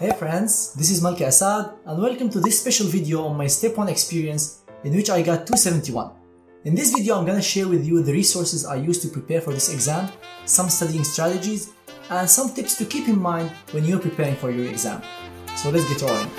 Hey friends, this is Malke Asaad and welcome to this special video on my Step 1 experience in which I got 271. In this video I'm gonna share with you the resources I used to prepare for this exam, some studying strategies and some tips to keep in mind when you're preparing for your exam. So let's get rolling.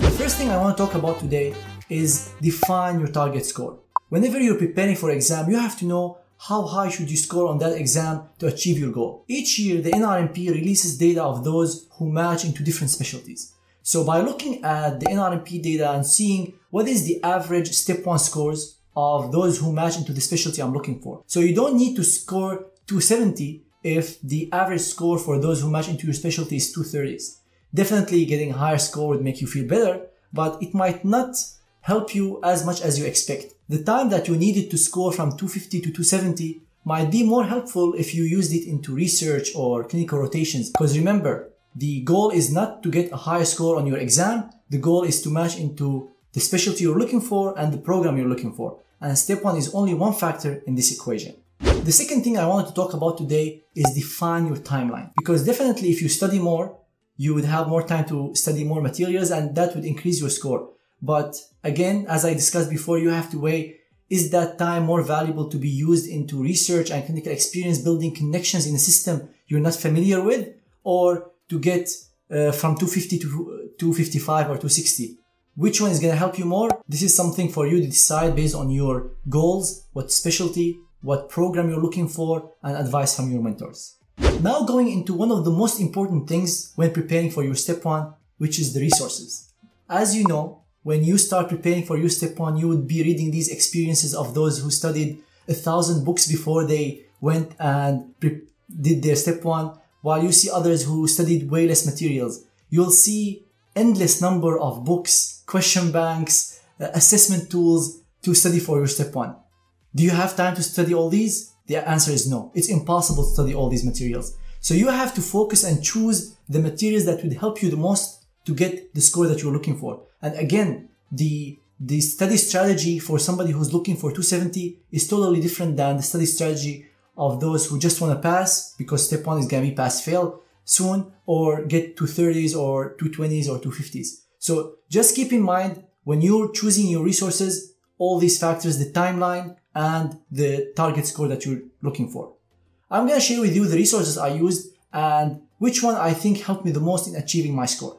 The first thing I want to talk about today is define your target score. Whenever you're preparing for exam, you have to know how high should you score on that exam to achieve your goal. Each year, the NRMP releases data of those who match into different specialties. So by looking at the NRMP data and seeing what is the average Step 1 scores of those who match into the specialty I'm looking for. So you don't need to score 270 if the average score for those who match into your specialty is 230s. Definitely getting a higher score would make you feel better, but it might not help you as much as you expect. The time that you needed to score from 250 to 270 might be more helpful if you used it into research or clinical rotations. Because remember, the goal is not to get a higher score on your exam. The goal is to match into the specialty you're looking for and the program you're looking for. And Step 1 is only one factor in this equation. The second thing I wanted to talk about today is define your timeline. Because definitely if you study more, you would have more time to study more materials and that would increase your score. But again, as I discussed before, you have to weigh, is that time more valuable to be used into research and clinical experience, building connections in a system you're not familiar with, or to get from 250 to 255 or 260? Which one is going to help you more? This is something for you to decide based on your goals, what specialty, what program you're looking for, and advice from your mentors. Now going into one of the most important things when preparing for your Step 1, which is the resources. As you know, when you start preparing for your Step 1, you would be reading these experiences of those who studied 1,000 books before they went and did their Step 1, while you see others who studied way less materials. You'll see endless number of books, question banks, assessment tools to study for your Step 1. Do you have time to study all these? The answer is no. It's impossible to study all these materials. So you have to focus and choose the materials that would help you the most to get the score that you're looking for. And again, the study strategy for somebody who's looking for 270 is totally different than the study strategy of those who just want to pass because Step 1 is going to be pass-fail soon, or get 230s or 220s or 250s. So just keep in mind when you're choosing your resources, all these factors, the timeline and the target score that you're looking for. I'm going to share with you the resources I used and which one I think helped me the most in achieving my score.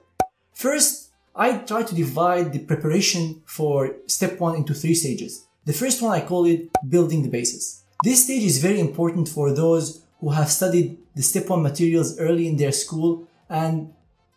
First, I try to divide the preparation for Step 1 into 3 stages. The first one I call it building the basis. This stage is very important for those who have studied the Step 1 materials early in their school and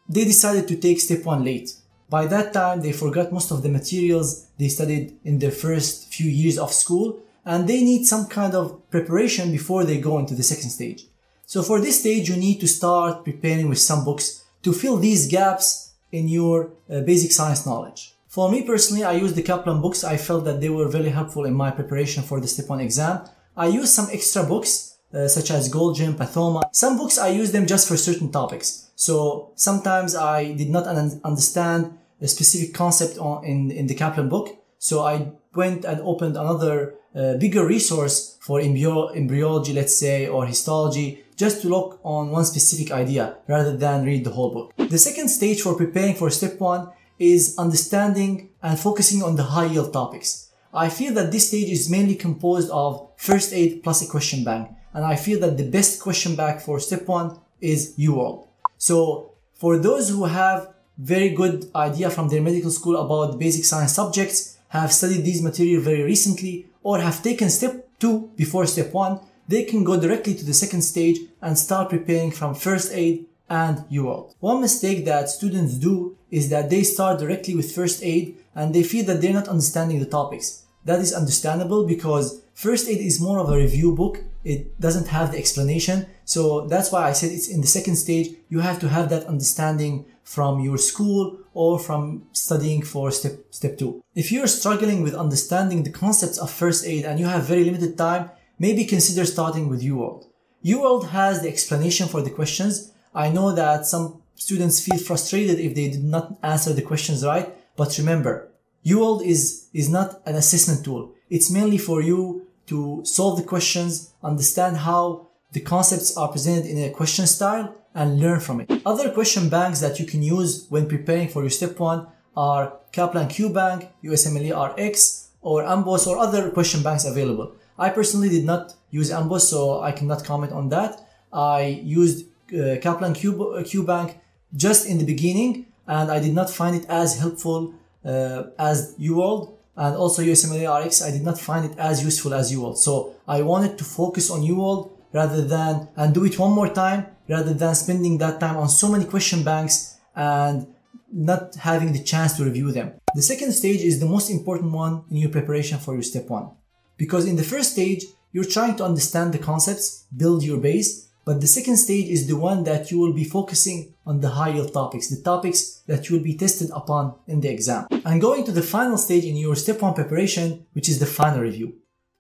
they decided to take Step 1 late. By that time, they forgot most of the materials they studied in their first few years of school and they need some kind of preparation before they go into the second stage. So for this stage, you need to start preparing with some books to fill these gaps in your basic science knowledge. For me personally, I used the Kaplan books. I felt that they were very helpful in my preparation for the Step 1 exam. I used some extra books such as Goljan, Pathoma. Some books I used them just for certain topics. So sometimes I did not understand a specific concept in the Kaplan book. So I went and opened another bigger resource for embryology, let's say, or histology, just to look on one specific idea rather than read the whole book. The second stage for preparing for Step 1 is understanding and focusing on the high-yield topics. I feel that this stage is mainly composed of First Aid plus a question bank, and I feel that the best question bank for Step 1 is UWorld. So for those who have very good idea from their medical school about basic science subjects, have studied these material very recently, or have taken Step 2 before Step 1, they can go directly to the second stage and start preparing from First Aid and UWorld. One mistake that students do is that they start directly with First Aid and they feel that they're not understanding the topics. That is understandable because First Aid is more of a review book. It doesn't have the explanation. So that's why I said it's in the second stage. You have to have that understanding from your school or from studying for Step 2. If you're struggling with understanding the concepts of First Aid and you have very limited time, maybe consider starting with UWorld. UWorld has the explanation for the questions. I know that some students feel frustrated if they did not answer the questions right, but remember, UWorld is not an assessment tool. It's mainly for you to solve the questions, understand how The concepts are presented in a question style and learn from it. Other question banks that you can use when preparing for your step 1 are Kaplan Q-Bank, USMLE-RX, or Amboss, or other question banks available. I personally did not use Amboss, so I cannot comment on that. I used Kaplan Q-Bank just in the beginning, and I did not find it as helpful as UWorld, and also USMLE-RX, I did not find it as useful as UWorld. So I wanted to focus on UWorld rather than, and do it one more time, rather than spending that time on so many question banks and not having the chance to review them. The second stage is the most important one in your preparation for your step 1. Because in the first stage, you're trying to understand the concepts, build your base, but the second stage is the one that you will be focusing on the high yield topics, the topics that you will be tested upon in the exam. And going to the final stage in your step 1 preparation, which is the final review.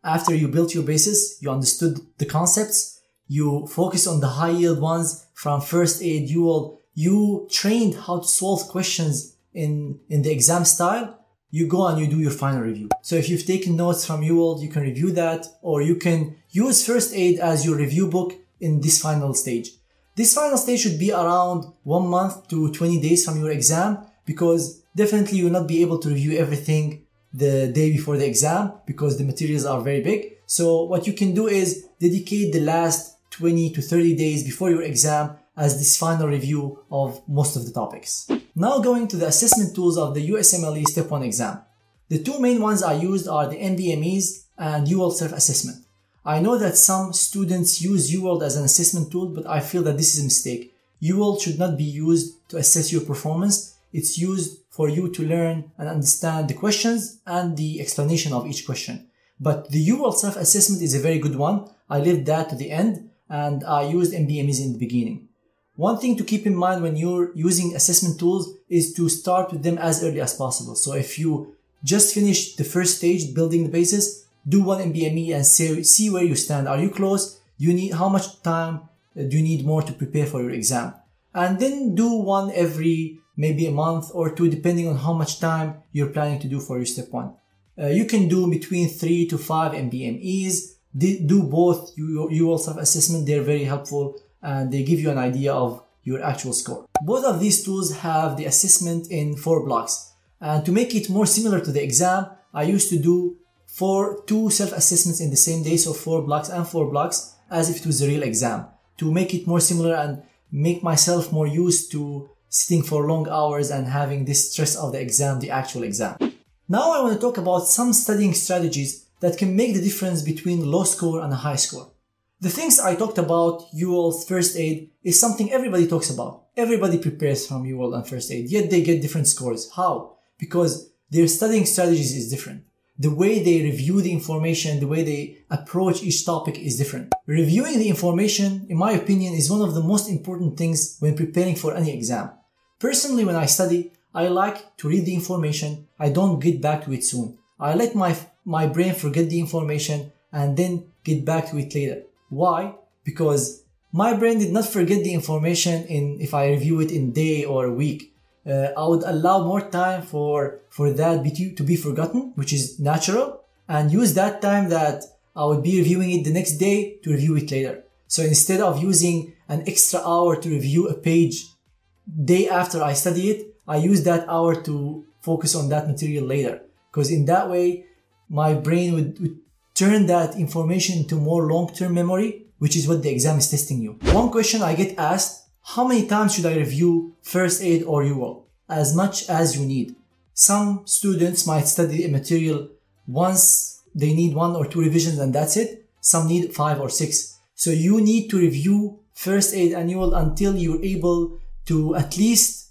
After you built your basis, you understood the concepts, you focus on the high yield ones from First Aid, UWorld, you trained how to solve questions in the exam style, you go and you do your final review. So if you've taken notes from UWorld, you can review that, or you can use First Aid as your review book in this final stage. This final stage should be around 1 month to 20 days from your exam, because definitely you will not be able to review everything the day before the exam because the materials are very big. So what you can do is dedicate the last 20 to 30 days before your exam as this final review of most of the topics. Now going to the assessment tools of the USMLE Step 1 exam. The two main ones I used are the NBMEs and UWorld self-assessment. I know that some students use UWorld as an assessment tool, but I feel that this is a mistake. UWorld should not be used to assess your performance. It's used for you to learn and understand the questions and the explanation of each question. But the UWorld self-assessment is a very good one. I left that to the end and I used NBMEs in the beginning. One thing to keep in mind when you're using assessment tools is to start with them as early as possible. So if you just finished the first stage, building the basis, do one NBME and see where you stand. Are you close? How much time do you need more to prepare for your exam? And then do one every maybe a month or two, depending on how much time you're planning to do for your step 1. You can do between 3 to 5 NBMEs. Do both UWorld self-assessment. They're very helpful, and they give you an idea of your actual score. Both of these tools have the assessment in 4 blocks. And to make it more similar to the exam, I used to do two self-assessments in the same day, so 4 blocks and 4 blocks, as if it was a real exam, to make it more similar and make myself more used to sitting for long hours and having this stress of the exam, the actual exam. Now I want to talk about some studying strategies that can make the difference between low score and a high score. The things I talked about, UWorld, First Aid, is something everybody talks about. Everybody prepares from UWorld and First Aid, yet they get different scores. How? Because their studying strategies is different. The way they review the information, the way they approach each topic is different. Reviewing the information, in my opinion, is one of the most important things when preparing for any exam. Personally, when I study, I like to read the information. I don't get back to it soon. I let my brain forget the information and then get back to it later. Why? Because my brain did not forget the information if I review it in a day or a week. I would allow more time for that to be forgotten, which is natural, and use that time that I would be reviewing it the next day to review it later. So instead of using an extra hour to review a page day after I study it, I use that hour to focus on that material later. Because in that way, my brain would turn that information into more long-term memory, which is what the exam is testing you. One question I get asked, how many times should I review First Aid or UWorld? As much as you need. Some students might study a material once, they need 1 or 2 revisions and that's it. Some need 5 or 6. So you need to review First Aid and UWorld until you're able to at least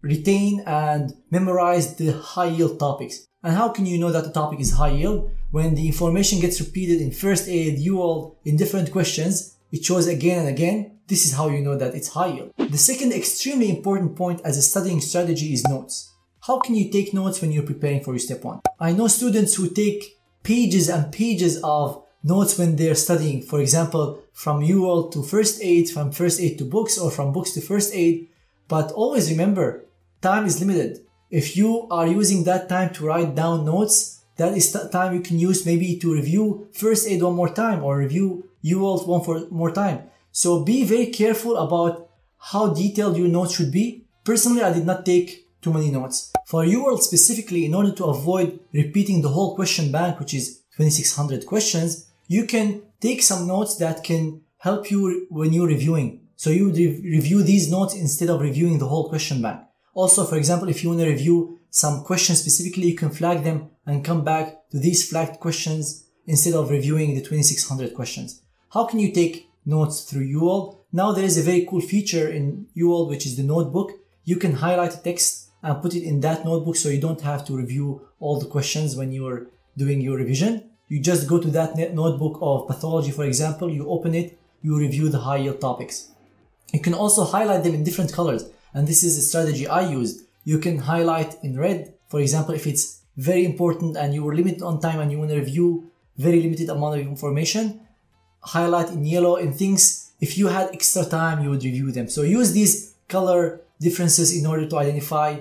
retain and memorize the high yield topics. And how can you know that the topic is high yield? When the information gets repeated in First Aid, UWorld, in different questions, it shows again and again. This is how you know that it's high yield. The second extremely important point as a studying strategy is notes. How can you take notes when you're preparing for your step 1? I know students who take pages and pages of notes when they're studying. For example, from UWorld to First Aid, from First Aid to books, or from books to First Aid. But always remember, time is limited. If you are using that time to write down notes, that is time you can use maybe to review First Aid 1 more time or review UWorld one more time. So be very careful about how detailed your notes should be. Personally, I did not take too many notes. For UWorld specifically, in order to avoid repeating the whole question bank, which is 2600 questions, you can take some notes that can help you when you're reviewing. So you would review these notes instead of reviewing the whole question bank. Also, for example, if you want to review some questions specifically, you can flag them and come back to these flagged questions instead of reviewing the 2600 questions. How can you take notes through UWorld? Now there is a very cool feature in UWorld, which is the notebook. You can highlight a text and put it in that notebook, so you don't have to review all the questions when you're doing your revision. You just go to that notebook of pathology, for example, you open it, you review the high yield topics. You can also highlight them in different colors, and this is a strategy I used. You can highlight in red, for example, if it's very important and you were limited on time and you want to review very limited amount of information. Highlight in yellow and things, if you had extra time, you would review them. So use these color differences in order to identify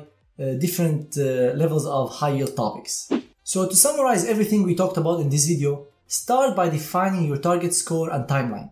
different levels of high yield topics. So to summarize everything we talked about in this video, start by defining your target score and timeline.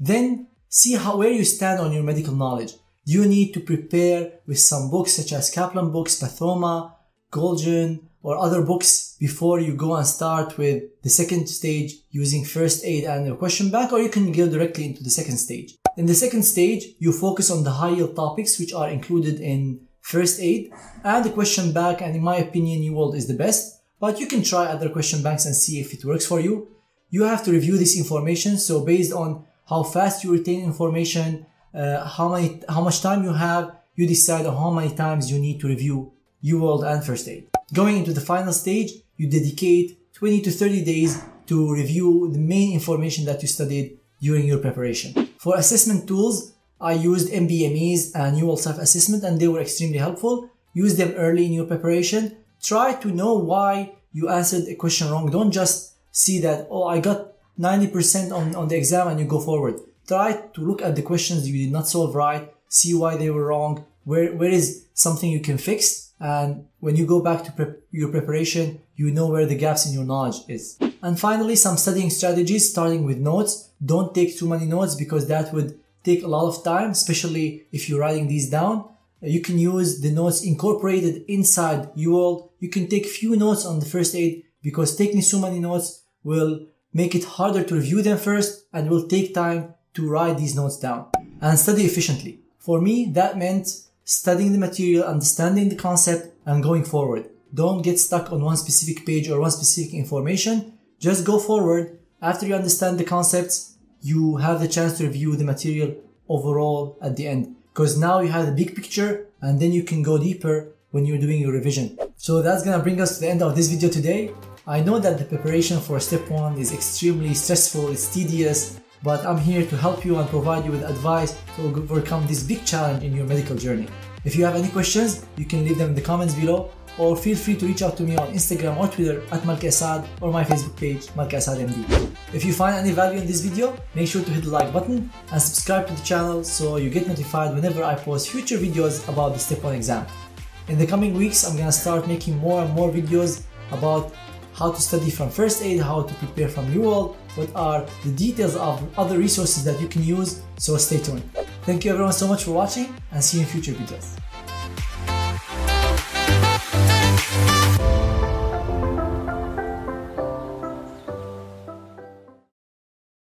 Then see where you stand on your medical knowledge. Do you need to prepare with some books such as Kaplan books, Pathoma, Goljan, or other books before you go and start with the second stage using first aid and your question bank, or you can go directly into the second stage. In the second stage, you focus on the high yield topics which are included in first aid and the question bank, and in my opinion, UWorld is the best, but you can try other question banks and see if it works for you. You have to review this information, so based on how fast you retain information, how much time you have, you decide on how many times you need to review UWorld and first aid. Going into the final stage, you dedicate 20 to 30 days to review the main information that you studied during your preparation. For assessment tools, I used NBMEs and UWorld self-assessment, and they were extremely helpful. Use them early in your preparation. Try to know why you answered a question wrong. Don't just see that, oh, I got 90% on the exam and you go forward. Try to look at the questions you did not solve right, see why they were wrong, where is something you can fix, and when you go back to your preparation, you know where the gaps in your knowledge is. And finally, some studying strategies, starting with notes. Don't take too many notes because that would take a lot of time, especially if you're writing these down. You can use the notes incorporated inside UWorld. You can take few notes on the first aid because taking so many notes will make it harder to review them first and will take time to write these notes down. And study efficiently. For me, that meant studying the material, understanding the concept, and going forward. Don't get stuck on one specific page or one specific information. Just go forward. After you understand the concepts, you have the chance to review the material overall at the end, because now you have the big picture and then you can go deeper when you're doing your revision. So that's gonna bring us to the end of this video today. I know that the preparation for step 1 is extremely stressful, it's tedious, but I'm here to help you and provide you with advice to overcome this big challenge in your medical journey. If you have any questions, you can leave them in the comments below, or feel free to reach out to me on Instagram or Twitter at Malke Asaad, or my Facebook page, Malke Asaad MD. If you find any value in this video, make sure to hit the like button and subscribe to the channel so you get notified whenever I post future videos about the step 1 exam. In the coming weeks, I'm gonna start making more and more videos about how to study from first aid, how to prepare from UWorld, what are the details of other resources that you can use, so stay tuned. Thank you everyone so much for watching, and see you in future videos.